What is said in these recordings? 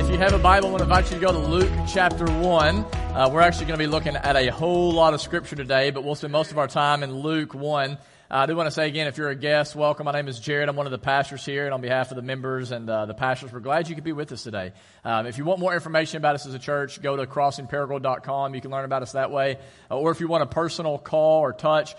if you have a Bible, I want to invite you to go to Luke chapter 1. We're actually going to be looking at a whole lot of scripture today, but we'll spend most of our time in Luke 1. I do want to say again, if you're a guest, welcome. My name is Jared. I'm one of the pastors here, and on behalf of the members and the pastors, we're glad you could be with us today. If you want more information about us as a church, go to CrossingParagold.com. You can learn about us that way. Or if you want a personal call or touch,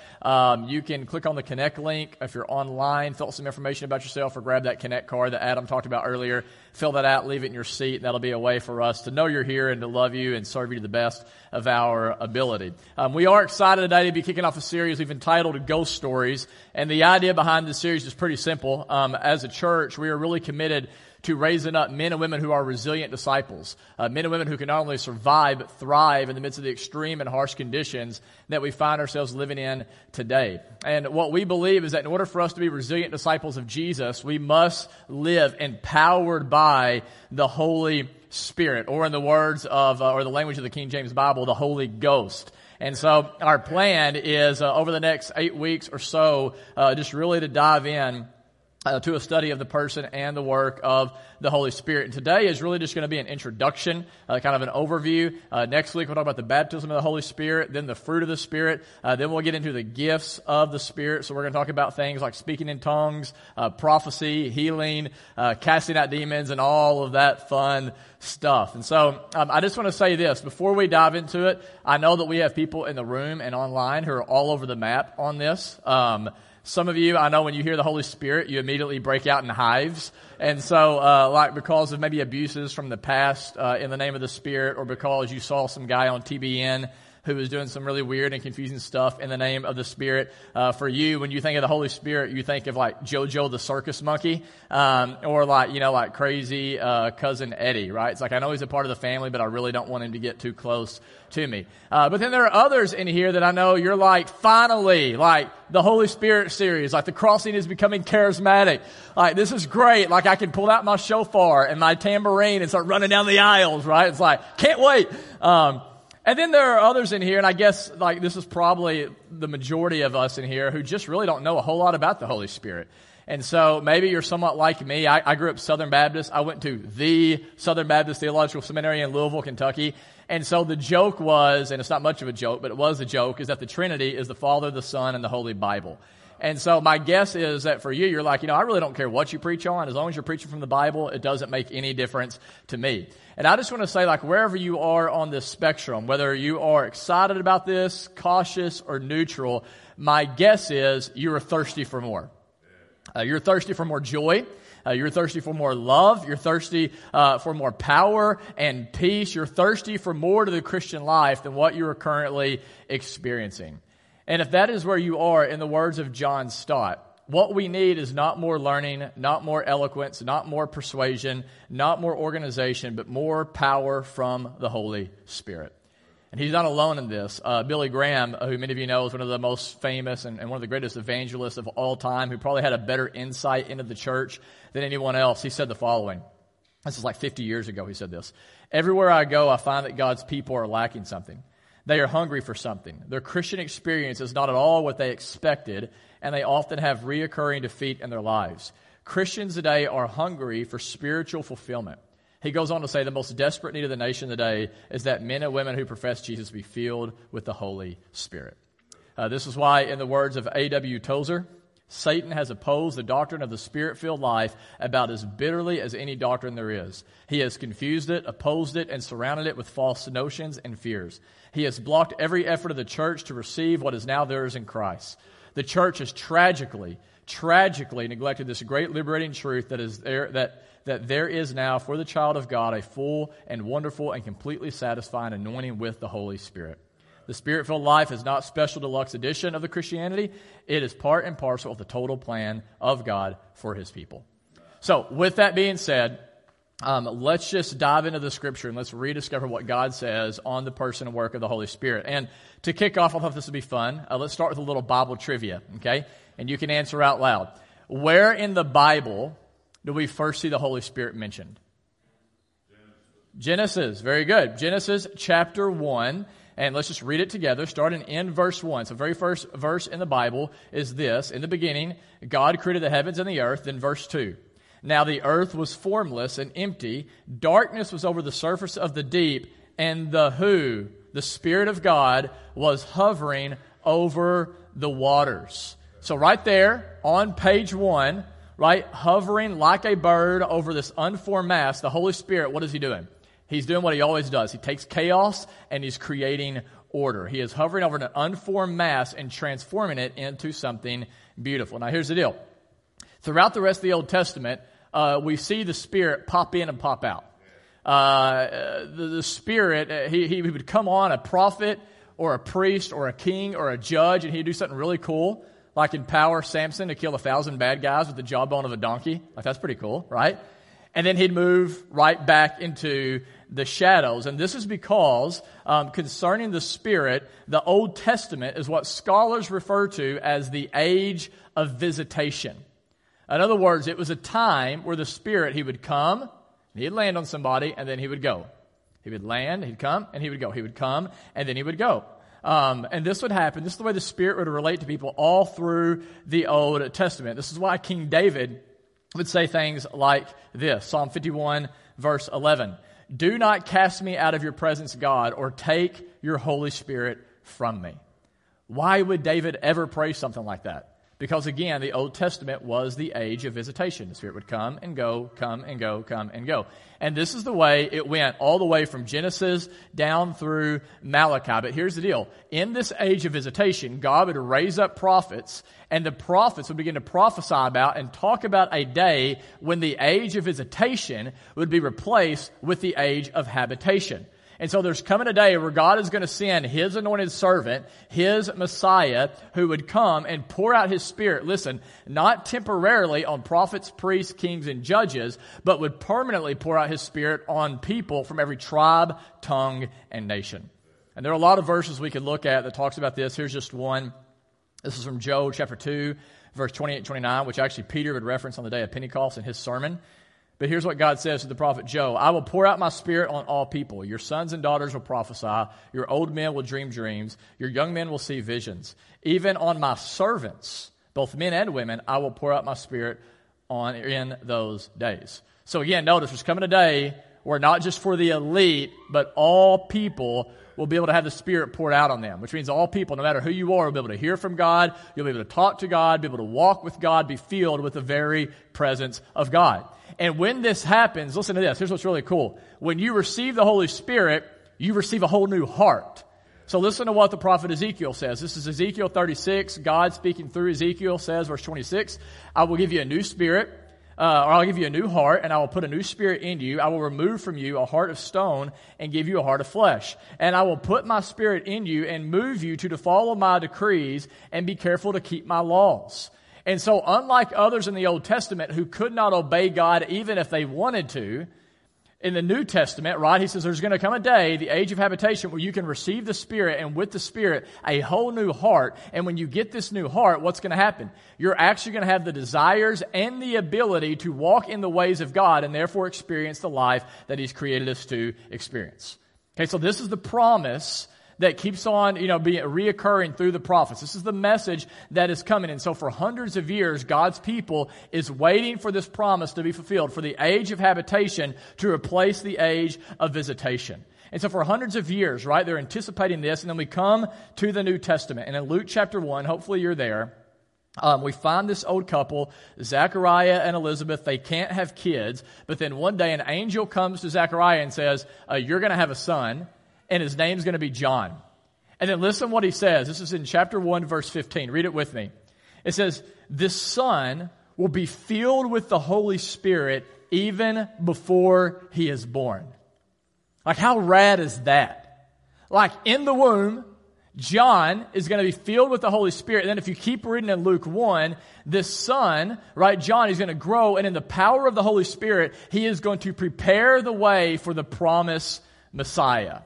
you can click on the Connect link. If you're online, fill out some information about yourself or grab that Connect card that Adam talked about earlier. Fill that out, leave it in your seat, and that'll be a way for us to know you're here and to love you and serve you to the best of our ability. We are excited today to be kicking off a series we've entitled Ghost Stories, and the idea behind this series is pretty simple. As a church, we are really committed to raising up men and women who are resilient disciples, men and women who can not only survive but thrive in the midst of the extreme and harsh conditions that we find ourselves living in today. And what we believe is that in order for us to be resilient disciples of Jesus, we must live empowered by the Holy Spirit, or in the words of, or the language of the King James Bible, the Holy Ghost. And so our plan is over the next 8 weeks or so, just really to dive in to a study of the person and the work of the Holy Spirit. And today is really just going to be an introduction, kind of an overview. Next week we'll talk about the baptism of the Holy Spirit, then the fruit of the Spirit. Then we'll get into the gifts of the Spirit. So we're going to talk about things like speaking in tongues, prophecy, healing, casting out demons, and all of that fun stuff. And so I just want to say this. Before we dive into it, I know that we have people in the room and online who are all over the map on this. Some of you, I know when you hear the Holy Spirit, you immediately break out in hives. And so, like because of maybe abuses from the past, in the name of the Spirit, or because you saw some guy on TBN who was doing some really weird and confusing stuff in the name of the Spirit. For you, when you think of the Holy Spirit, you think of like Jojo the circus monkey, or like, you know, like crazy, cousin Eddie, right? It's like, I know he's a part of the family, but I really don't want him to get too close to me. But then there are others in here that I know you're like, finally, like the Holy Spirit series, like the Crossing is becoming charismatic. Like, this is great. Like, I can pull out my shofar and my tambourine and start running down the aisles, right? It's like, can't wait. And then there are others in here, and I guess like this is probably the majority of us in here who just really don't know a whole lot about the Holy Spirit. And so maybe you're somewhat like me. I grew up Southern Baptist. I went to the Southern Baptist Theological Seminary in Louisville, Kentucky. And so the joke was, and it's not much of a joke, but it was a joke, is that the Trinity is the Father, the Son, and the Holy Bible. And so my guess is that for you, you're like, you know, I really don't care what you preach on. As long as you're preaching from the Bible, it doesn't make any difference to me. And I just want to say, like, wherever you are on this spectrum, whether you are excited about this, cautious, or neutral, my guess is you are thirsty for more. You're thirsty for more joy. You're thirsty for more love. You're thirsty for more power and peace. You're thirsty for more to the Christian life than what you are currently experiencing. And if that is where you are, in the words of John Stott, what we need is not more learning, not more eloquence, not more persuasion, not more organization, but more power from the Holy Spirit. And he's not alone in this. Billy Graham, who many of you know is one of the most famous and one of the greatest evangelists of all time, who probably had a better insight into the church than anyone else, he said the following. This is like 50 years ago he said this. Everywhere I go, I find that God's people are lacking something. They are hungry for something. Their Christian experience is not at all what they expected, and they often have reoccurring defeat in their lives. Christians today are hungry for spiritual fulfillment. He goes on to say the most desperate need of the nation today is that men and women who profess Jesus be filled with the Holy Spirit. This is why, in the words of A.W. Tozer, Satan has opposed the doctrine of the Spirit-filled life about as bitterly as any doctrine there is. He has confused it, opposed it, and surrounded it with false notions and fears. He has blocked every effort of the church to receive what is now theirs in Christ. The church has tragically neglected this great liberating truth that is there, that there is now for the child of God a full and wonderful and completely satisfying anointing with the Holy Spirit. The Spirit-filled life is not special deluxe edition of the Christianity. It is part and parcel of the total plan of God for His people. So with that being said, Let's just dive into the Scripture and let's rediscover what God says on the person and work of the Holy Spirit. And to kick off, I thought this would be fun. Let's start with a little Bible trivia, okay? And you can answer out loud. Where in the Bible do we first see the Holy Spirit mentioned? Genesis. Very good. Genesis chapter 1. And let's just read it together, starting in verse 1. So the very first verse in the Bible is this. In the beginning, God created the heavens and the earth. Then verse 2. Now the earth was formless and empty. Darkness was over the surface of the deep. And the Spirit of God, was hovering over the waters. So right there on page 1, right, hovering like a bird over this unformed mass, the Holy Spirit, what is he doing? He's doing what he always does. He takes chaos and he's creating order. He is hovering over an unformed mass and transforming it into something beautiful. Now, here's the deal. Throughout the rest of the Old Testament, we see the Spirit pop in and pop out. The Spirit, he would come on a prophet or a priest or a king or a judge, and he'd do something really cool, like empower Samson to kill 1,000 bad guys with the jawbone of a donkey. Like, that's pretty cool, right? And then he'd move right back into the shadows. And this is because concerning the Spirit, the Old Testament is what scholars refer to as the age of visitation. In other words, it was a time where the Spirit, he would come, he'd land on somebody, and then he would go. He would land, he'd come, and he would go. He would come, and then he would go. And this would happen. This is the way the Spirit would relate to people all through the Old Testament. This is why King David would say things like this. Psalm 51, verse 11. Do not cast me out of your presence, God, or take your Holy Spirit from me. Why would David ever pray something like that? Because, again, the Old Testament was the age of visitation. The Spirit would come and go, come and go, come and go. And this is the way it went, all the way from Genesis down through Malachi. But here's the deal. In this age of visitation, God would raise up prophets, and the prophets would begin to prophesy about and talk about a day when the age of visitation would be replaced with the age of habitation. And so there's coming a day where God is going to send his anointed servant, his Messiah, who would come and pour out his Spirit, listen, not temporarily on prophets, priests, kings, and judges, but would permanently pour out his Spirit on people from every tribe, tongue, and nation. And there are a lot of verses we could look at that talks about this. Here's just one. This is from Joel chapter 2, verse 28-29, which actually Peter would reference on the day of Pentecost in his sermon. But here's what God says to the prophet Joel. I will pour out my Spirit on all people. Your sons and daughters will prophesy. Your old men will dream dreams. Your young men will see visions. Even on my servants, both men and women, I will pour out my Spirit on in those days. So again, notice there's coming a day where not just for the elite, but all people will be able to have the Spirit poured out on them, which means all people, no matter who you are, will be able to hear from God. You'll be able to talk to God, be able to walk with God, be filled with the very presence of God. And when this happens, listen to this. Here's what's really cool. When you receive the Holy Spirit, you receive a whole new heart. So listen to what the prophet Ezekiel says. This is Ezekiel 36. God speaking through Ezekiel says, verse 26, I will give you a new spirit, or I'll give you a new heart, and I will put a new spirit in you. I will remove from you a heart of stone and give you a heart of flesh. And I will put my Spirit in you and move you to follow my decrees and be careful to keep my laws. And so unlike others in the Old Testament who could not obey God even if they wanted to, in the New Testament, right, he says there's going to come a day, the age of habitation, where you can receive the Spirit and with the Spirit a whole new heart. And when you get this new heart, what's going to happen? You're actually going to have the desires and the ability to walk in the ways of God and therefore experience the life that he's created us to experience. Okay, so this is the promise that keeps on, being reoccurring through the prophets. This is the message that is coming. And so for hundreds of years, God's people is waiting for this promise to be fulfilled, for the age of habitation to replace the age of visitation. And so for hundreds of years, right, they're anticipating this. And then we come to the New Testament. And in Luke chapter 1, hopefully you're there, we find this old couple, Zechariah and Elizabeth. They can't have kids. But then one day an angel comes to Zechariah and says, you're going to have a son. And his name's going to be John. And then listen what he says. This is in chapter 1, verse 15. Read it with me. It says, this son will be filled with the Holy Spirit even before he is born. Like, how rad is that? Like, in the womb, John is going to be filled with the Holy Spirit. And then if you keep reading in Luke 1, this son, right, John, is going to grow. And in the power of the Holy Spirit, he is going to prepare the way for the promised Messiah.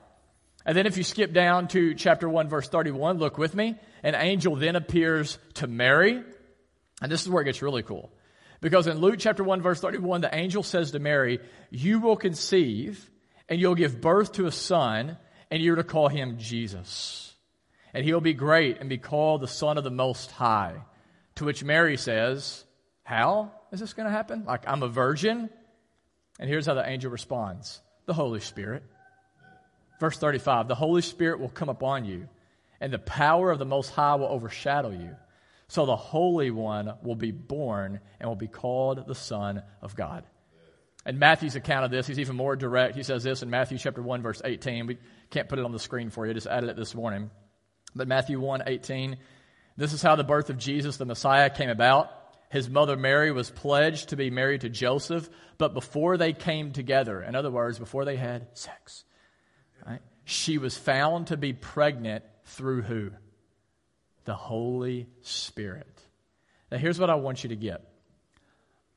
And then if you skip down to chapter 1, verse 31, look with me. An angel then appears to Mary. And this is where it gets really cool. Because in Luke chapter 1, verse 31, the angel says to Mary, "You will conceive and you'll give birth to a son and you're to call him Jesus. And he'll be great and be called the Son of the Most High." To which Mary says, "How is this going to happen? Like, I'm a virgin?" And here's how the angel responds. The Holy Spirit. Verse 35, "The Holy Spirit will come upon you, and the power of the Most High will overshadow you. So the Holy One will be born and will be called the Son of God." And Matthew's account of this, he's even more direct. He says this in Matthew chapter 1, verse 18. We can't put it on the screen for you. I just added it this morning. But Matthew 1:18, "This is how the birth of Jesus, the Messiah, came about. His mother Mary was pledged to be married to Joseph, but before they came together," in other words, before they had sex, right, "she was found to be pregnant through" who? "The Holy Spirit." Now here's what I want you to get.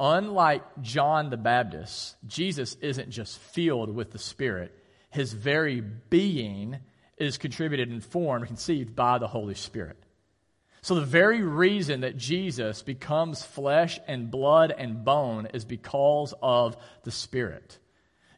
Unlike John the Baptist, Jesus isn't just filled with the Spirit. His very being is contributed and formed, conceived by the Holy Spirit. So the very reason that Jesus becomes flesh and blood and bone is because of the Spirit.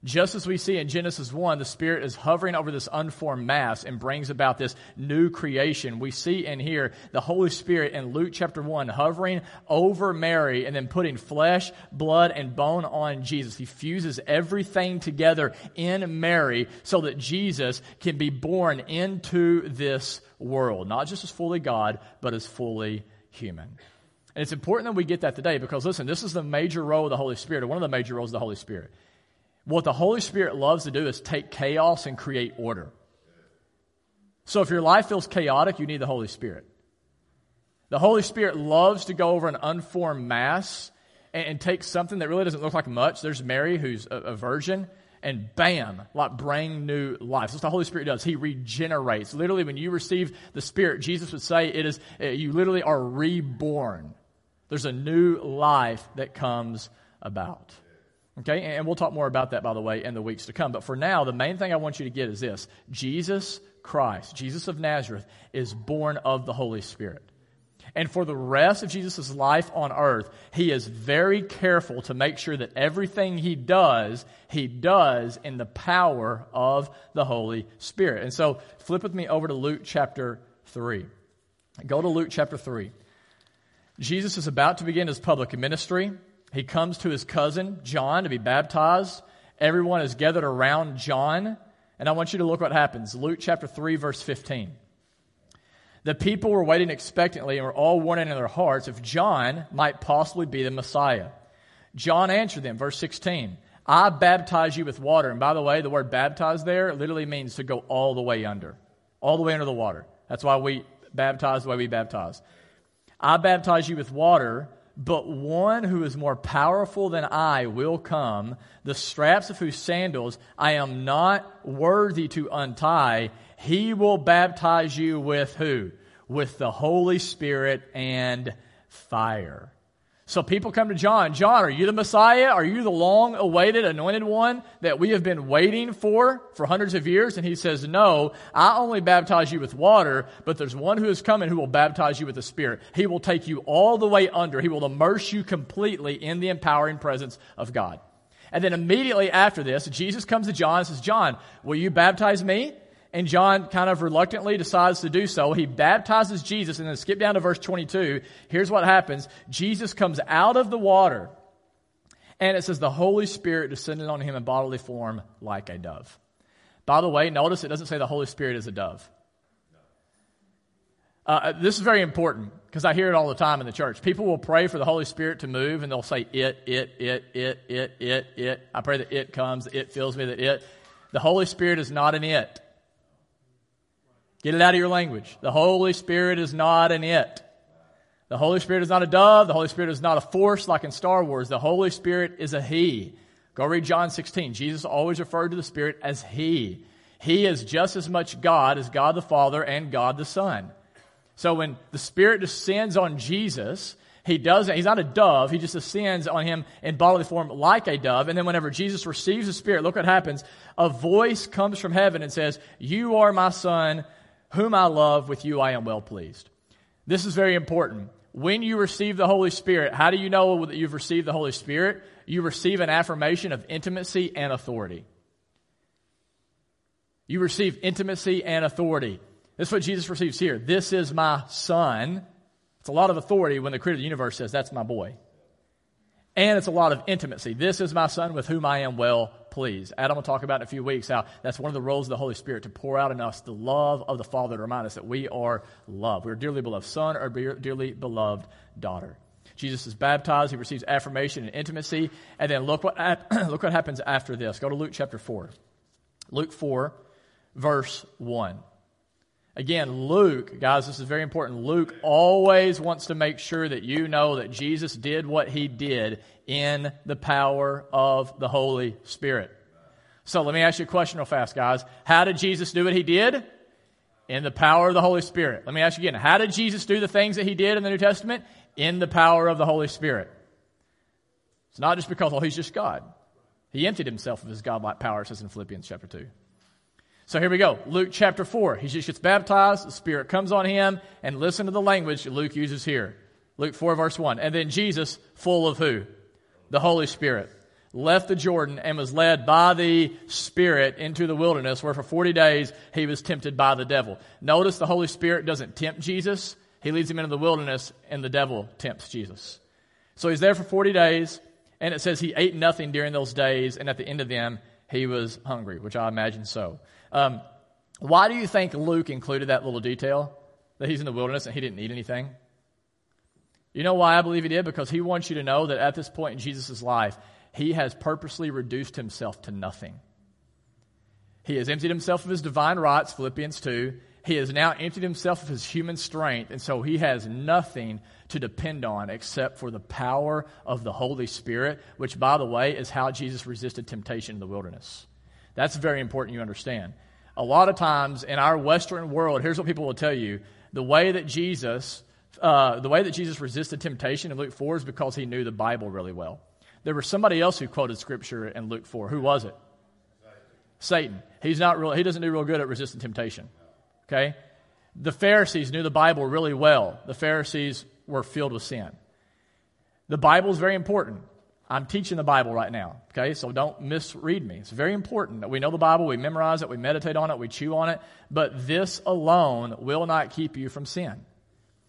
Just as we see in Genesis 1, the Spirit is hovering over this unformed mass and brings about this new creation. We see in here the Holy Spirit in Luke chapter 1 hovering over Mary and then putting flesh, blood, and bone on Jesus. He fuses everything together in Mary so that Jesus can be born into this world, not just as fully God, but as fully human. And it's important that we get that today because, listen, this is the major role of the Holy Spirit, or one of the major roles of the Holy Spirit. What the Holy Spirit loves to do is take chaos and create order. So if your life feels chaotic, you need the Holy Spirit. The Holy Spirit loves to go over an unformed mass and take something that really doesn't look like much. There's Mary, who's a virgin, and bam, like brand new life. That's what the Holy Spirit does. He regenerates. Literally, when you receive the Spirit, Jesus would say it is, you literally are reborn. There's a new life that comes about. Okay, and we'll talk more about that, by the way, in the weeks to come. But for now, the main thing I want you to get is this. Jesus Christ, Jesus of Nazareth, is born of the Holy Spirit. And for the rest of Jesus' life on earth, he is very careful to make sure that everything he does in the power of the Holy Spirit. And so, flip with me over to Luke chapter 3. Go to Luke chapter 3. Jesus is about to begin his public ministry. He comes to his cousin, John, to be baptized. Everyone is gathered around John. And I want you to look what happens. Luke chapter 3, verse 15. "The people were waiting expectantly and were all wondering in their hearts if John might possibly be the Messiah. John answered them," verse 16, "I baptize you with water." And by the way, the word baptize there literally means to go all the way under the water. That's why we baptize the way we baptize. "I baptize you with water, but one who is more powerful than I will come, the straps of whose sandals I am not worthy to untie. He will baptize you with" who? "With the Holy Spirit and fire." So people come to John. "John, are you the Messiah? Are you the long-awaited, anointed one that we have been waiting for hundreds of years?" And he says, "No, I only baptize you with water, but there's one who is coming who will baptize you with the Spirit. He will take you all the way under. He will immerse you completely in the empowering presence of God." And then immediately after this, Jesus comes to John and says, "John, will you baptize me?" And John kind of reluctantly decides to do so. He baptizes Jesus. And then skip down to verse 22. Here's what happens. Jesus comes out of the water. And it says the Holy Spirit descended on him in bodily form like a dove. By the way, notice it doesn't say the Holy Spirit is a dove. This is very important because I hear it all the time in the church. People will pray for the Holy Spirit to move and they'll say it. I pray that it comes, that it fills me, that it. The Holy Spirit is not an it. Get it out of your language. The Holy Spirit is not an it. The Holy Spirit is not a dove. The Holy Spirit is not a force like in Star Wars. The Holy Spirit is a he. Go read John 16. Jesus always referred to the Spirit as he. He is just as much God as God the Father and God the Son. So when the Spirit descends on Jesus, he's not a dove, he just ascends on him in bodily form like a dove. And then whenever Jesus receives the Spirit, look what happens. A voice comes from heaven and says, "You are my Son, whom I love, with you I am well pleased." This is very important. When you receive the Holy Spirit, how do you know that you've received the Holy Spirit? You receive an affirmation of intimacy and authority. You receive intimacy and authority. That's what Jesus receives here. This is my Son. It's a lot of authority when the creator of the universe says, "That's my boy." And it's a lot of intimacy. This is my Son with whom I am well pleased. Adam will talk about in a few weeks how that's one of the roles of the Holy Spirit, to pour out in us the love of the Father, to remind us that we are loved. We're dearly beloved son or dearly beloved daughter. Jesus is baptized. He receives affirmation and intimacy. And then look what happens after this. Go to Luke chapter 4. Luke 4, verse 1. Again, Luke, guys, this is very important. Luke always wants to make sure that you know that Jesus did what he did in the power of the Holy Spirit. So let me ask you a question real fast, guys. How did Jesus do what he did? In the power of the Holy Spirit. Let me ask you again. How did Jesus do the things that he did in the New Testament? In the power of the Holy Spirit. It's not just because, he's just God. He emptied himself of his godlike power, says in Philippians chapter 2. So here we go, Luke chapter 4. He just gets baptized, the Spirit comes on him, and listen to the language Luke uses here. Luke 4, verse 1. And then Jesus, full of who? The Holy Spirit, left the Jordan and was led by the Spirit into the wilderness, where for 40 days he was tempted by the devil. Notice the Holy Spirit doesn't tempt Jesus. He leads him into the wilderness, and the devil tempts Jesus. So he's there for 40 days, and it says he ate nothing during those days, and at the end of them, he was hungry, which I imagine so. Why do you think Luke included that little detail, that he's in the wilderness and he didn't eat anything? You know why I believe he did? Because he wants you to know that at this point in Jesus' life, he has purposely reduced himself to nothing. He has emptied himself of his divine rights, Philippians 2. He has now emptied himself of his human strength, and so he has nothing to depend on except for the power of the Holy Spirit, which, by the way, is how Jesus resisted temptation in the wilderness. That's very important you understand. A lot of times in our Western world, here's what people will tell you. The way that Jesus resisted temptation in Luke 4 is because he knew the Bible really well. There was somebody else who quoted Scripture in Luke 4. Who was it? Satan. He doesn't do real good at resisting temptation. Okay? The Pharisees knew the Bible really well. The Pharisees were filled with sin. The Bible is very important. I'm teaching the Bible right now, okay? So don't misread me. It's very important that we know the Bible, we memorize it, we meditate on it, we chew on it, but this alone will not keep you from sin.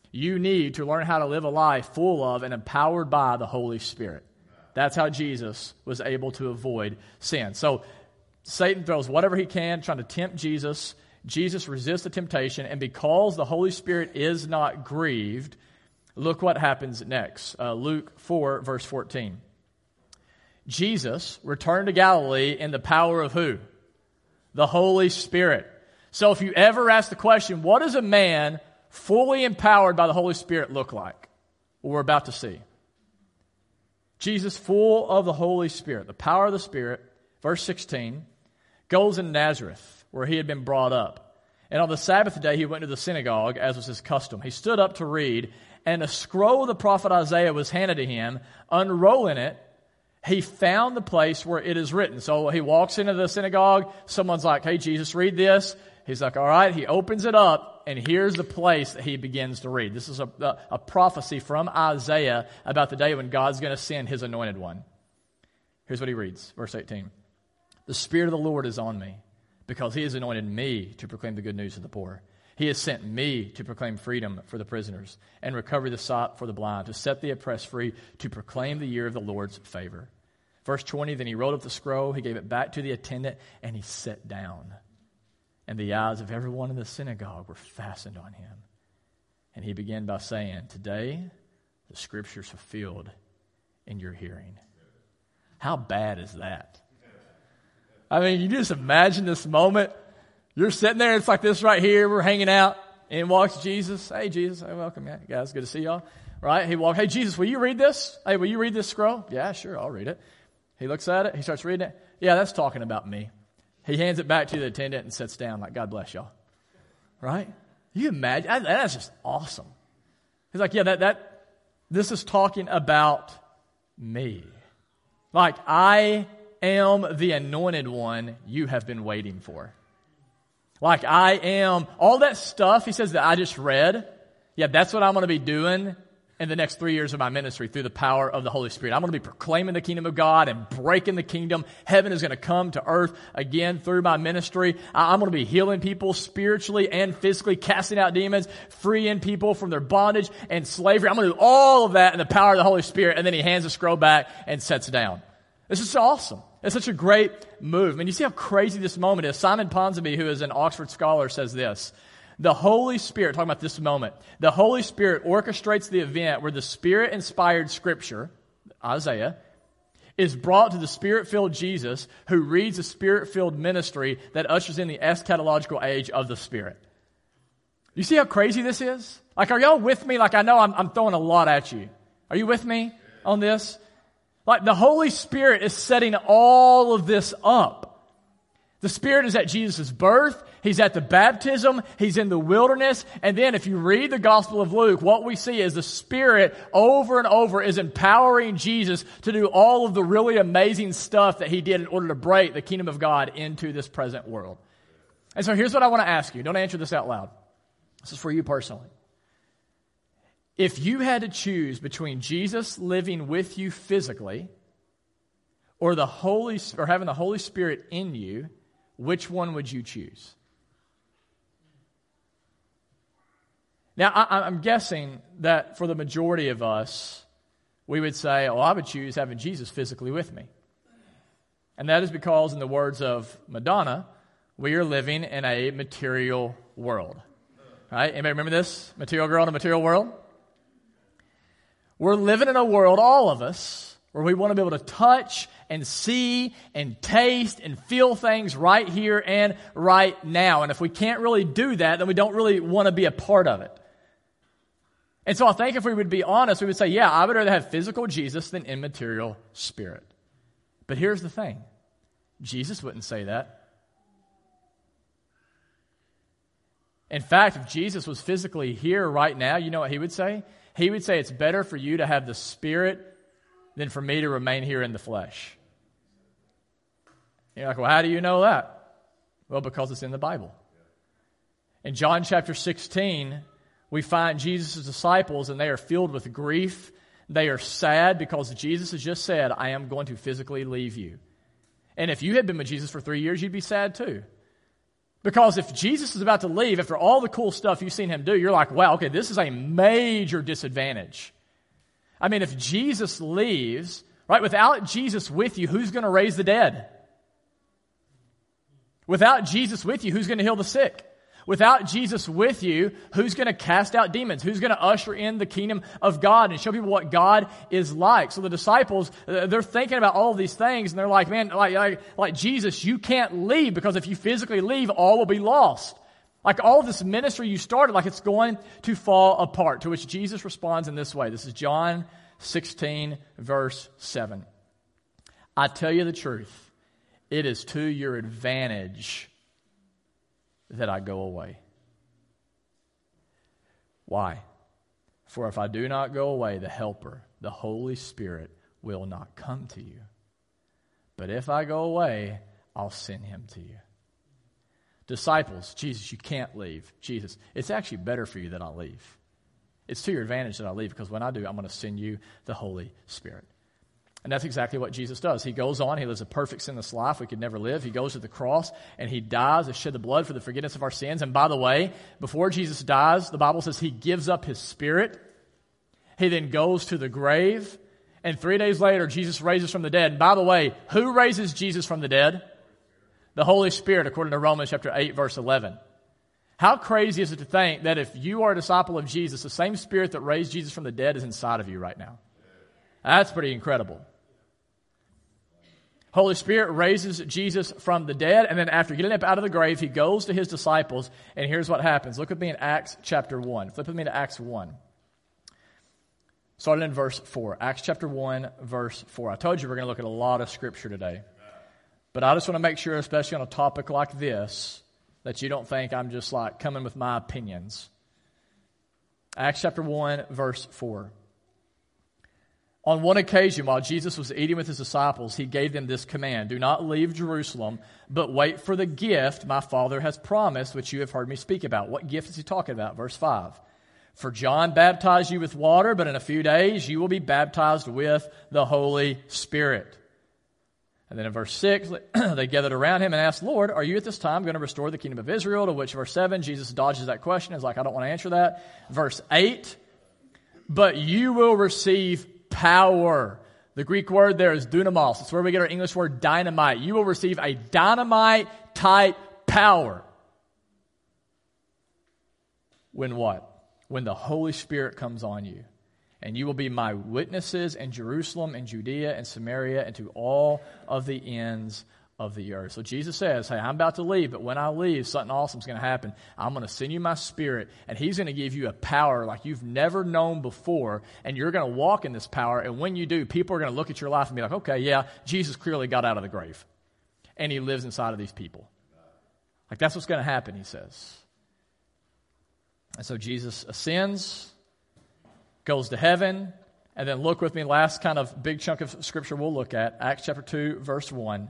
You need to learn how to live a life full of and empowered by the Holy Spirit. That's how Jesus was able to avoid sin. So Satan throws whatever he can, trying to tempt Jesus. Jesus resists the temptation, and because the Holy Spirit is not grieved, look what happens next. Luke 4, verse 14. Jesus returned to Galilee in the power of who? The Holy Spirit. So if you ever ask the question, what does a man fully empowered by the Holy Spirit look like? Well, we're about to see. Jesus, full of the Holy Spirit, the power of the Spirit, verse 16, goes in Nazareth, where he had been brought up. And on the Sabbath day, he went to the synagogue, as was his custom. He stood up to read, and a scroll of the prophet Isaiah was handed to him. Unrolling it, he found the place where it is written. So he walks into the synagogue. Someone's like, "Hey, Jesus, read this." He's like, "All right." He opens it up, and here's the place that he begins to read. This is a prophecy from Isaiah about the day when God's going to send his anointed one. Here's what he reads, verse 18. "The Spirit of the Lord is on me, because he has anointed me to proclaim the good news to the poor. He has sent me to proclaim freedom for the prisoners and recovery of the sight for the blind, to set the oppressed free, to proclaim the year of the Lord's favor." Verse 20, "Then he rolled up the scroll, he gave it back to the attendant, and he sat down. And the eyes of everyone in the synagogue were fastened on him. And he began by saying, 'Today the Scripture's fulfilled in your hearing.'" How bad is that? I mean, you just imagine this moment. You're sitting there, it's like this right here, we're hanging out, and walks Jesus. "Hey, Jesus, hey, welcome, guys, good to see y'all." Right? He walks, "Hey, Jesus, will you read this? Hey, will you read this scroll?" "Yeah, sure, I'll read it." He looks at it, he starts reading it. "Yeah, that's talking about me. He hands it back to the attendant and sits down like, God bless y'all. Right? You imagine? That's just awesome. He's like, yeah, this is talking about me. Like, I am the anointed one you have been waiting for. Like, I am, all that stuff he says that I just read, yeah, that's what I'm going to be doing in the next 3 years of my ministry through the power of the Holy Spirit. I'm going to be proclaiming the kingdom of God and breaking the kingdom. Heaven is going to come to earth again through my ministry. I'm going to be healing people spiritually and physically, casting out demons, freeing people from their bondage and slavery. I'm going to do all of that in the power of the Holy Spirit. And then he hands the scroll back and sits down. This is awesome. It's such a great move. And you see how crazy this moment is. Simon Ponsonby, who is an Oxford scholar, says this. The Holy Spirit, talking about this moment, the Holy Spirit orchestrates the event where the Spirit-inspired Scripture, Isaiah, is brought to the Spirit-filled Jesus who reads the Spirit-filled ministry that ushers in the eschatological age of the Spirit. You see how crazy this is? Like, are y'all with me? Like, I know I'm throwing a lot at you. Are you with me on this? Like, the Holy Spirit is setting all of this up. The Spirit is at Jesus' birth. He's at the baptism. He's in the wilderness. And then if you read the Gospel of Luke, what we see is the Spirit over and over is empowering Jesus to do all of the really amazing stuff that he did in order to break the kingdom of God into this present world. And so here's what I want to ask you. Don't answer this out loud. This is for you personally. If you had to choose between Jesus living with you physically or having the Holy Spirit in you, which one would you choose? Now, I'm guessing that for the majority of us, we would say, oh, I would choose having Jesus physically with me. And that is because, in the words of Madonna, we are living in a material world. Right? Anybody remember this? Material girl in a material world? We're living in a world, all of us, where we want to be able to touch and see and taste and feel things right here and right now. And if we can't really do that, then we don't really want to be a part of it. And so I think if we would be honest, we would say, yeah, I would rather have physical Jesus than immaterial spirit. But here's the thing. Jesus wouldn't say that. In fact, if Jesus was physically here right now, you know what he would say? He would say, it's better for you to have the Spirit than for me to remain here in the flesh. You're like, well, how do you know that? Well, because it's in the Bible. In John chapter 16, we find Jesus' disciples, and they are filled with grief. They are sad because Jesus has just said, I am going to physically leave you. And if you had been with Jesus for 3 years, you'd be sad too. Because if Jesus is about to leave, after all the cool stuff you've seen him do, you're like, wow, okay, this is a major disadvantage. I mean, if Jesus leaves, right, without Jesus with you, who's going to raise the dead? Without Jesus with you, who's going to heal the sick? Without Jesus with you, who's going to cast out demons? Who's going to usher in the kingdom of God and show people what God is like? So the disciples, they're thinking about all of these things, and they're like, man, like Jesus, you can't leave, because if you physically leave, all will be lost. Like, all of this ministry you started, like, it's going to fall apart. To which Jesus responds in this way. This is John 16, verse 7. I tell you the truth, it is to your advantage that I go away. Why? For if I do not go away, the Helper, the Holy Spirit, will not come to you. But if I go away, I'll send him to you. Disciples, Jesus, you can't leave. Jesus, it's actually better for you that I leave. It's to your advantage that I leave, because when I do, I'm going to send you the Holy Spirit. And that's exactly what Jesus does. He goes on. He lives a perfect sinless life we could never live. He goes to the cross, and he dies and shed the blood for the forgiveness of our sins. And by the way, before Jesus dies, the Bible says he gives up his spirit. He then goes to the grave. And 3 days later, Jesus raises from the dead. And by the way, who raises Jesus from the dead? The Holy Spirit, according to Romans chapter 8, verse 11. How crazy is it to think that if you are a disciple of Jesus, the same Spirit that raised Jesus from the dead is inside of you right now? That's pretty incredible. Holy Spirit raises Jesus from the dead, and then after getting up out of the grave, he goes to his disciples, and here's what happens. Look with me in Acts chapter 1. Flip with me to Acts 1. Starting in verse 4. Acts chapter 1, verse 4. I told you we're going to look at a lot of Scripture today. But I just want to make sure, especially on a topic like this, that you don't think I'm just like coming with my opinions. Acts chapter 1, verse 4. On one occasion, while Jesus was eating with his disciples, he gave them this command, "Do not leave Jerusalem, but wait for the gift my Father has promised, which you have heard me speak about." What gift is he talking about? Verse 5. "For John baptized you with water, but in a few days you will be baptized with the Holy Spirit." And then in verse 6, they gathered around him and asked, "Lord, are you at this time going to restore the kingdom of Israel?" To which verse 7, Jesus dodges that question. He's like, I don't want to answer that. Verse 8, "But you will receive power." The Greek word there is dunamos. It's where we get our English word dynamite. You will receive a dynamite-type power. When what? When the Holy Spirit comes on you. "And you will be my witnesses in Jerusalem and Judea and Samaria and to all of the ends of the earth." So Jesus says, hey, I'm about to leave, but when I leave, something awesome is going to happen. I'm going to send you my Spirit, and he's going to give you a power like you've never known before, and you're going to walk in this power, and when you do, people are going to look at your life and be like, okay, yeah, Jesus clearly got out of the grave, and he lives inside of these people. Like, that's what's going to happen, he says. And so Jesus ascends, goes to heaven, and then look with me, last kind of big chunk of scripture we'll look at, Acts chapter 2, verse 1.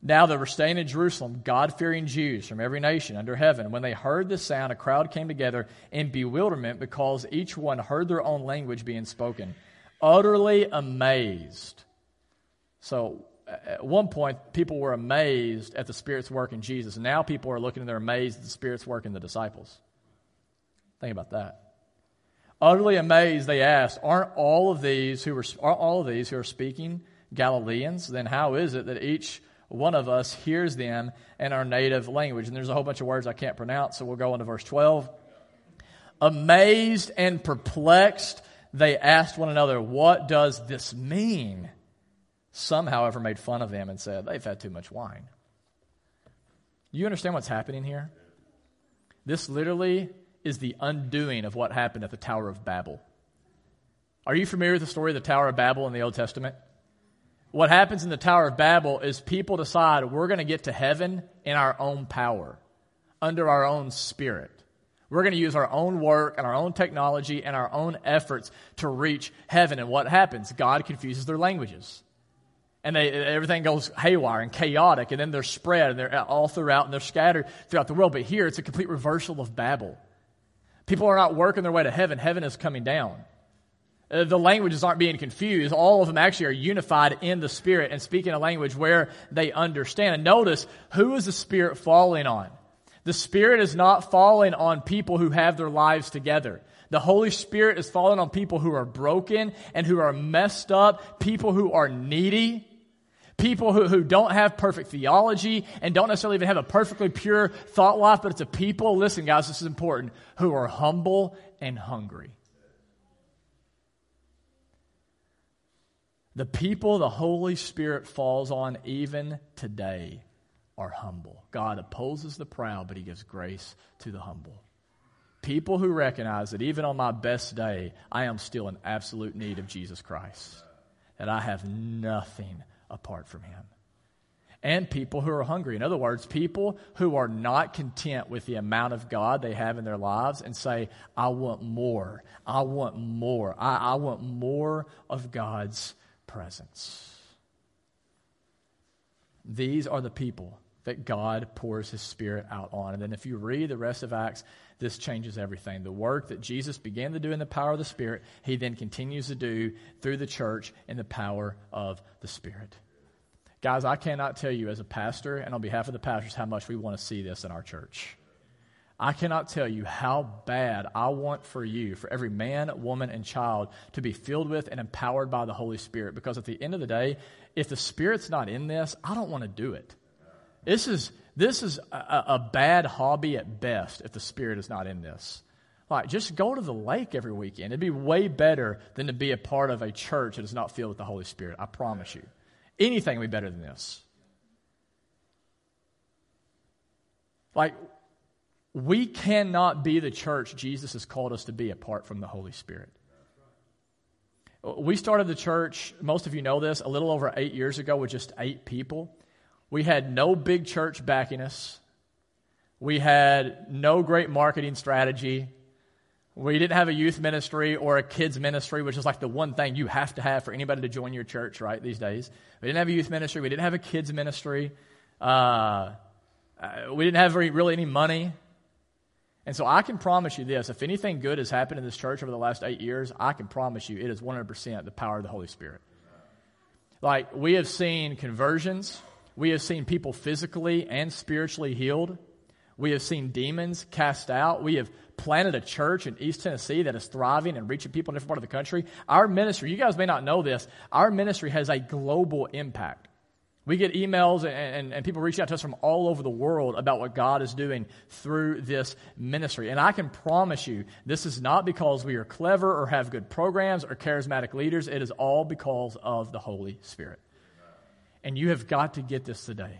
Now there were staying in Jerusalem God-fearing Jews from every nation under heaven. When they heard the sound, a crowd came together in bewilderment because each one heard their own language being spoken, utterly amazed." So at one point, people were amazed at the Spirit's work in Jesus. Now people are looking and they're amazed at the Spirit's work in the disciples. Think about that. "Utterly amazed, they asked, aren't all of these who are speaking Galileans? Then how is it that each one of us hears them in our native language?" And there's a whole bunch of words I can't pronounce, so we'll go into verse 12. "Amazed and perplexed, they asked one another, what does this mean? Some, however, made fun of them and said, they've had too much wine." You understand what's happening here? This literally is the undoing of what happened at the Tower of Babel. Are you familiar with the story of the Tower of Babel in the Old Testament? What happens in the Tower of Babel is people decide we're going to get to heaven in our own power, under our own spirit. We're going to use our own work and our own technology and our own efforts to reach heaven. And what happens? God confuses their languages. And everything goes haywire and chaotic, and then they're spread, and they're all throughout, and they're scattered throughout the world. But here, it's a complete reversal of Babel. People are not working their way to heaven. Heaven is coming down. The languages aren't being confused. All of them actually are unified in the Spirit and speaking a language where they understand. And notice, who is the Spirit falling on? The Spirit is not falling on people who have their lives together. The Holy Spirit is falling on people who are broken and who are messed up, people who are needy, people who don't have perfect theology and don't necessarily even have a perfectly pure thought life, but it's a people, listen guys, this is important, who are humble and hungry. The people the Holy Spirit falls on even today are humble. God opposes the proud, but he gives grace to the humble. People who recognize that even on my best day, I am still in absolute need of Jesus Christ, that I have nothing apart from him. And people who are hungry. In other words, people who are not content with the amount of God they have in their lives and say, I want more. I want more. I want more of God's presence. These are the people that God pours his Spirit out on. And then if you read the rest of Acts, this changes everything. The work that Jesus began to do in the power of the Spirit, he then continues to do through the church in the power of the Spirit. Guys, I cannot tell you as a pastor and on behalf of the pastors how much we want to see this in our church. I cannot tell you how bad I want for you, for every man, woman, and child to be filled with and empowered by the Holy Spirit. Because at the end of the day, if the Spirit's not in this, I don't want to do it. This is This is a bad hobby at best if the Spirit is not in this. Like, just go to the lake every weekend. It'd be way better than to be a part of a church that is not filled with the Holy Spirit. I promise you. Anything would be better than this. Like, we cannot be the church Jesus has called us to be apart from the Holy Spirit. We started the church, most of you know this, a little over 8 years ago with just 8 people. We had no big church backing us. We had no great marketing strategy. We didn't have a youth ministry or a kids ministry, which is like the one thing you have to have for anybody to join your church, right, these days. We didn't have a youth ministry. We didn't have a kids ministry. We didn't have really any money. And so I can promise you this, if anything good has happened in this church over the last 8 years, I can promise you it is 100% the power of the Holy Spirit. Like, we have seen conversions. We have seen people physically and spiritually healed. We have seen demons cast out. We have planted a church in East Tennessee that is thriving and reaching people in every part of the country. Our ministry, you guys may not know this, our ministry has a global impact. We get emails and people reach out to us from all over the world about what God is doing through this ministry. And I can promise you, this is not because we are clever or have good programs or charismatic leaders. It is all because of the Holy Spirit. And you have got to get this today.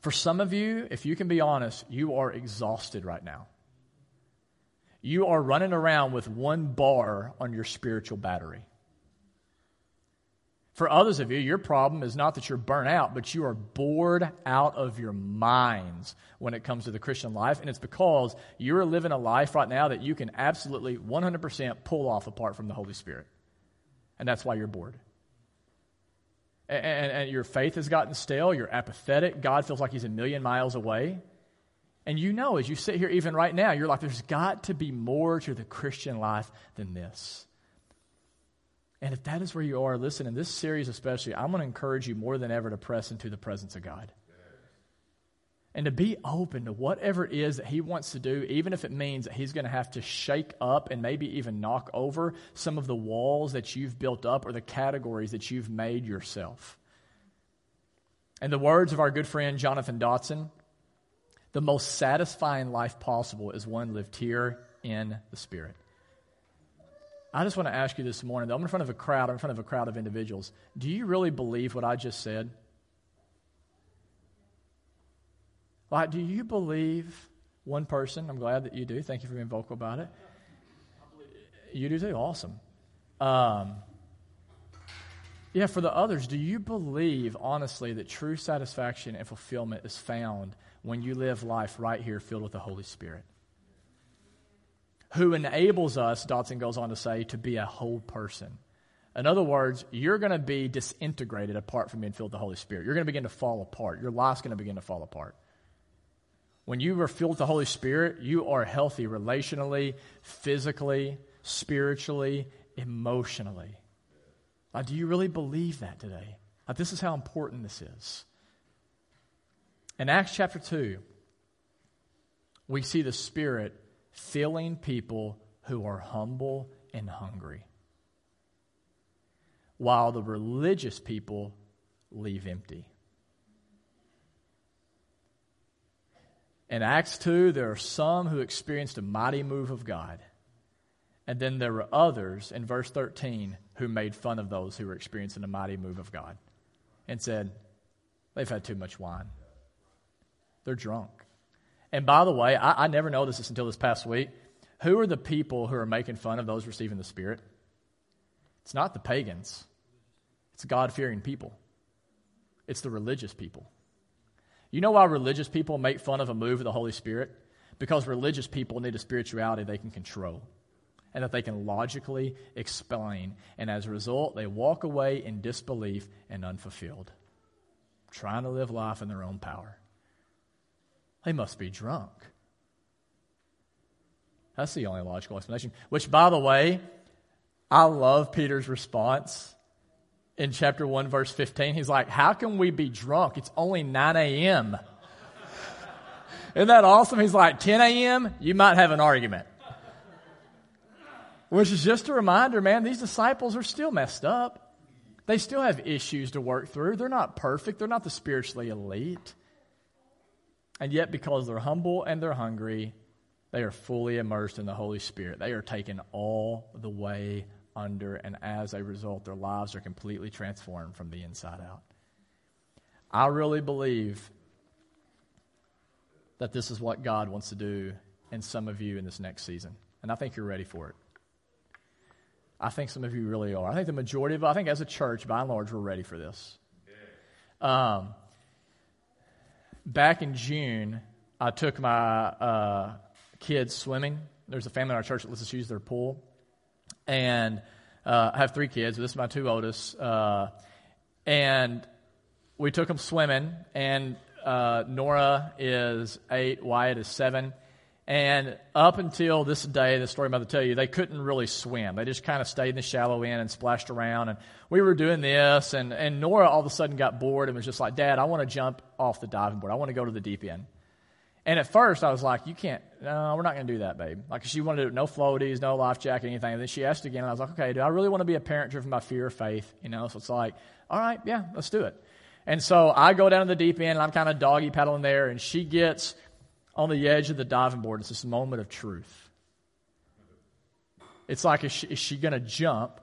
For some of you, if you can be honest, you are exhausted right now. You are running around with one bar on your spiritual battery. For others of you, your problem is not that you're burnt out, but you are bored out of your minds when it comes to the Christian life. And it's because you're living a life right now that you can absolutely 100% pull off apart from the Holy Spirit. And that's why you're bored. And your faith has gotten stale. You're apathetic. God feels like he's a million miles away. And you know, as you sit here even right now, you're like, there's got to be more to the Christian life than this. And if that is where you are, listen, in this series especially, I'm going to encourage you more than ever to press into the presence of God. And to be open to whatever it is that he wants to do, even if it means that he's going to have to shake up and maybe even knock over some of the walls that you've built up or the categories that you've made yourself. And the words of our good friend Jonathan Dotson, the most satisfying life possible is one lived here in the Spirit. I just want to ask you this morning, though, I'm in front of a crowd of individuals. Do you really believe what I just said? Like, do you believe one person? I'm glad that you do. Thank you for being vocal about it. You do too. Awesome. Yeah, for the others, do you believe, honestly, that true satisfaction and fulfillment is found when you live life right here filled with the Holy Spirit? Who enables us, Dotson goes on to say, to be a whole person. In other words, you're going to be disintegrated apart from being filled with the Holy Spirit. You're going to begin to fall apart. Your life's going to begin to fall apart. When you are filled with the Holy Spirit, you are healthy relationally, physically, spiritually, emotionally. Like, do you really believe that today? Like, this is how important this is. In Acts chapter 2, we see the Spirit filling people who are humble and hungry, while the religious people leave empty. In Acts 2, there are some who experienced a mighty move of God. And then there were others, in verse 13, who made fun of those who were experiencing a mighty move of God and said, they've had too much wine. They're drunk. And by the way, I never noticed this until this past week. Who are the people who are making fun of those receiving the Spirit? It's not the pagans. It's God-fearing people. It's the religious people. You know why religious people make fun of a move of the Holy Spirit? Because religious people need a spirituality they can control and that they can logically explain. And as a result, they walk away in disbelief and unfulfilled, trying to live life in their own power. They must be drunk. That's the only logical explanation. Which, by the way, I love Peter's response in chapter 1, verse 15. He's like, how can we be drunk? It's only 9 a.m. Isn't that awesome? He's like, 10 a.m., you might have an argument. Which is just a reminder, man, these disciples are still messed up. They still have issues to work through. They're not perfect. They're not the spiritually elite. And yet, because they're humble and they're hungry, they are fully immersed in the Holy Spirit. They are taken all the way under, and as a result, their lives are completely transformed from the inside out. I really believe that this is what God wants to do in some of you in this next season. And I think you're ready for it. I think some of you really are. I think the majority of us, I think as a church, by and large, we're ready for this. Back in June, I took my kids swimming. There's a family in our church that lets us use their pool. And I have three kids, but this is my two oldest. And we took them swimming. And Nora is 8, Wyatt is 7. And up until this day, the story I'm about to tell you, they couldn't really swim. They just kind of stayed in the shallow end and splashed around. And we were doing this, and Nora all of a sudden got bored and was just like, "Dad, I want to jump off the diving board. I want to go to the deep end." And at first, I was like, "You can't. No, we're not going to do that, babe." Like, she wanted to do no floaties, no life jacket, anything. And then she asked again, and I was like, "Okay, do I really want to be a parent driven by fear or faith?" You know, so it's like, all right, yeah, let's do it. And so I go down to the deep end, and I'm kind of doggy paddling there, and she gets on the edge of the diving board. It's this moment of truth. It's like, is she going to jump,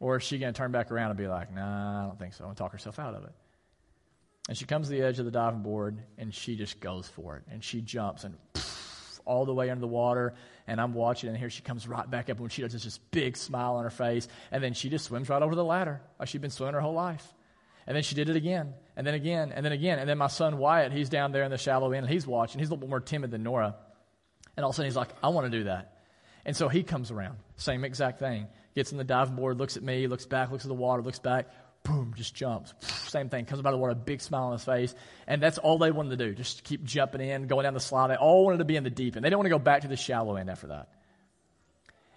or is she going to turn back around and be like, "Nah, I don't think so," and talk herself out of it? And she comes to the edge of the diving board, and she just goes for it. And she jumps, and poof, all the way under the water, and I'm watching, and here she comes right back up, and when she does, it's this big smile on her face, and then she just swims right over the ladder, like she'd been swimming her whole life. And then she did it again, and then again, and then again. And then my son Wyatt, he's down there in the shallow end, and he's watching. He's a little bit more timid than Nora. And all of a sudden, he's like, "I want to do that." And so he comes around, same exact thing. Gets on the diving board, looks at me, looks back, looks at the water, looks back, boom, just jumps. Same thing, comes by the water, big smile on his face. And that's all they wanted to do, just keep jumping in, going down the slide. They all wanted to be in the deep end. They didn't want to go back to the shallow end after that.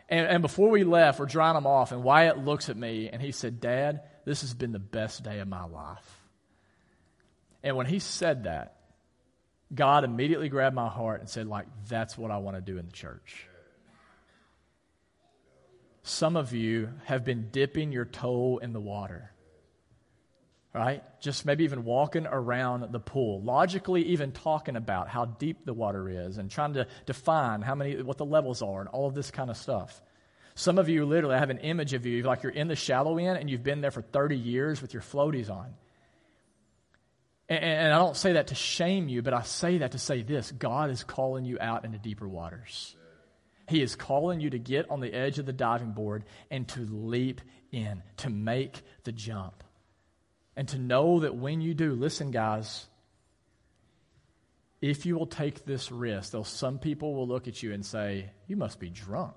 And before we left, we're drying them off, and Wyatt looks at me, and he said, "Dad, this has been the best day of my life." And when he said that, God immediately grabbed my heart and said, like, that's what I want to do in the church. Some of you have been dipping your toe in the water, right? Just maybe even walking around the pool, logically even talking about how deep the water is and trying to define what the levels are and all of this kind of stuff. Some of you literally have an image of you, like you're in the shallow end and you've been there for 30 years with your floaties on. And I don't say that to shame you, but I say that to say this: God is calling you out into deeper waters. He is calling you to get on the edge of the diving board and to leap in, to make the jump. And to know that when you do, listen guys, if you will take this risk, though some people will look at you and say, "You must be drunk.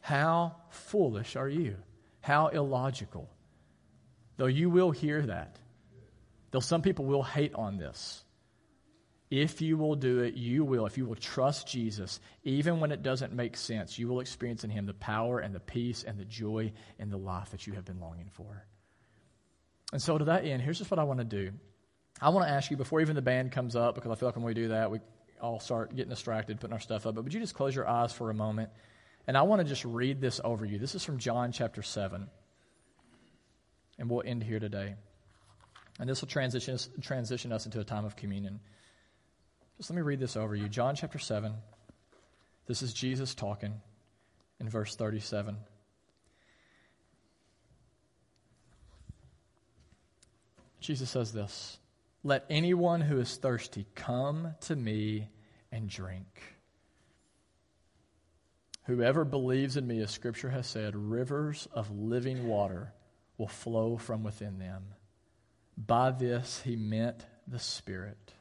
How foolish are you? How illogical." Though you will hear that. Though some people will hate on this. If you will do it, you will. If you will trust Jesus, even when it doesn't make sense, you will experience in him the power and the peace and the joy and the life that you have been longing for. And so to that end, here's just what I want to do. I want to ask you, before even the band comes up, because I feel like when we do that, we all start getting distracted, putting our stuff up. But would you just close your eyes for a moment? And I want to just read this over you. This is from John chapter 7. And we'll end here today. And this will transition us into a time of communion. Just let me read this over you. John chapter 7. This is Jesus talking in verse 37. Jesus says this: "Let anyone who is thirsty come to me and drink. Whoever believes in me, as Scripture has said, rivers of living water will flow from within them." By this he meant the Spirit,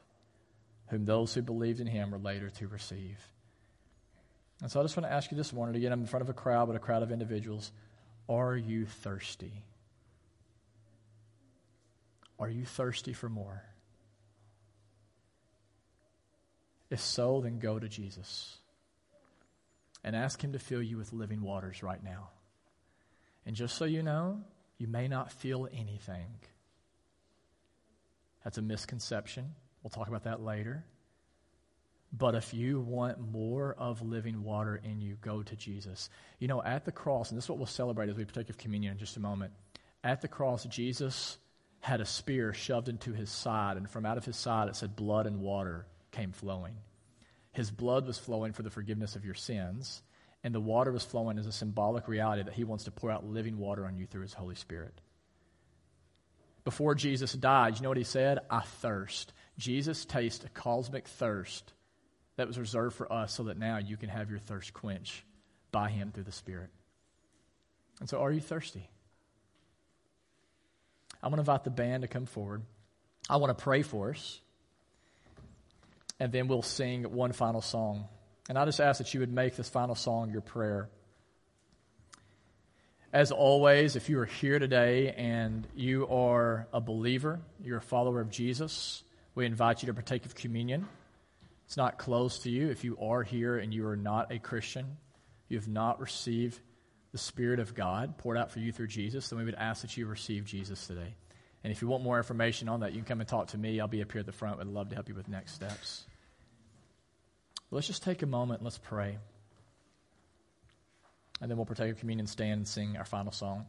whom those who believed in him were later to receive. And so I just want to ask you this morning, again, I'm in front of a crowd, but a crowd of individuals. Are you thirsty? Are you thirsty for more? If so, then go to Jesus. And ask him to fill you with living waters right now. And just so you know, you may not feel anything. That's a misconception. We'll talk about that later. But if you want more of living water in you, go to Jesus. You know, at the cross, and this is what we'll celebrate as we partake of communion in just a moment. At the cross, Jesus had a spear shoved into his side, and from out of his side it said blood and water came flowing. His blood was flowing for the forgiveness of your sins, and the water was flowing as a symbolic reality that he wants to pour out living water on you through his Holy Spirit. Before Jesus died, you know what he said? I thirst. Jesus tasted a cosmic thirst that was reserved for us so that now you can have your thirst quenched by him through the Spirit. And so are you thirsty? I'm going to invite the band to come forward. I want to pray for us. And then we'll sing one final song. And I just ask that you would make this final song your prayer. As always, if you are here today and you are a believer, you're a follower of Jesus, we invite you to partake of communion. It's not closed to you. If you are here and you are not a Christian, you have not received the Spirit of God poured out for you through Jesus, then we would ask that you receive Jesus today. And if you want more information on that, you can come and talk to me. I'll be up here at the front. I'd love to help you with next steps. Let's just take a moment and let's pray. And then we'll partake of communion, stand, and sing our final song.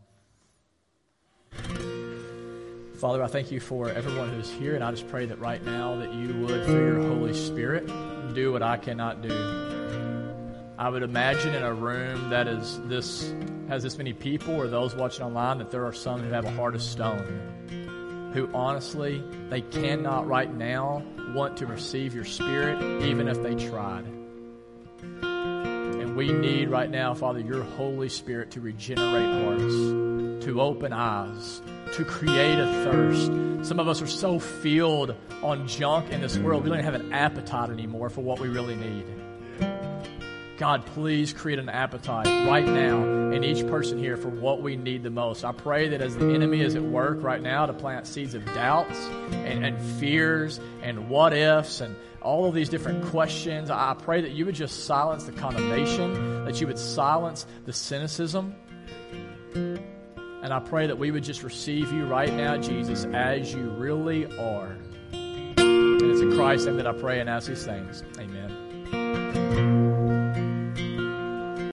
Father, I thank you for everyone who's here, and I just pray that right now that you would, through your Holy Spirit, do what I cannot do. I would imagine in a room that is this has this many people or those watching online that there are some who have a heart of stone, who honestly, they cannot right now want to receive your Spirit even if they tried. And we need right now, Father, your Holy Spirit to regenerate hearts, to open eyes, to create a thirst. Some of us are so filled on junk in this world, we don't even have an appetite anymore for what we really need. God, please create an appetite right now in each person here for what we need the most. I pray that as the enemy is at work right now to plant seeds of doubts and fears and what ifs and all of these different questions, I pray that you would just silence the condemnation, that you would silence the cynicism. And I pray that we would just receive you right now, Jesus, as you really are. And it's in Christ's name that I pray and ask these things. Amen.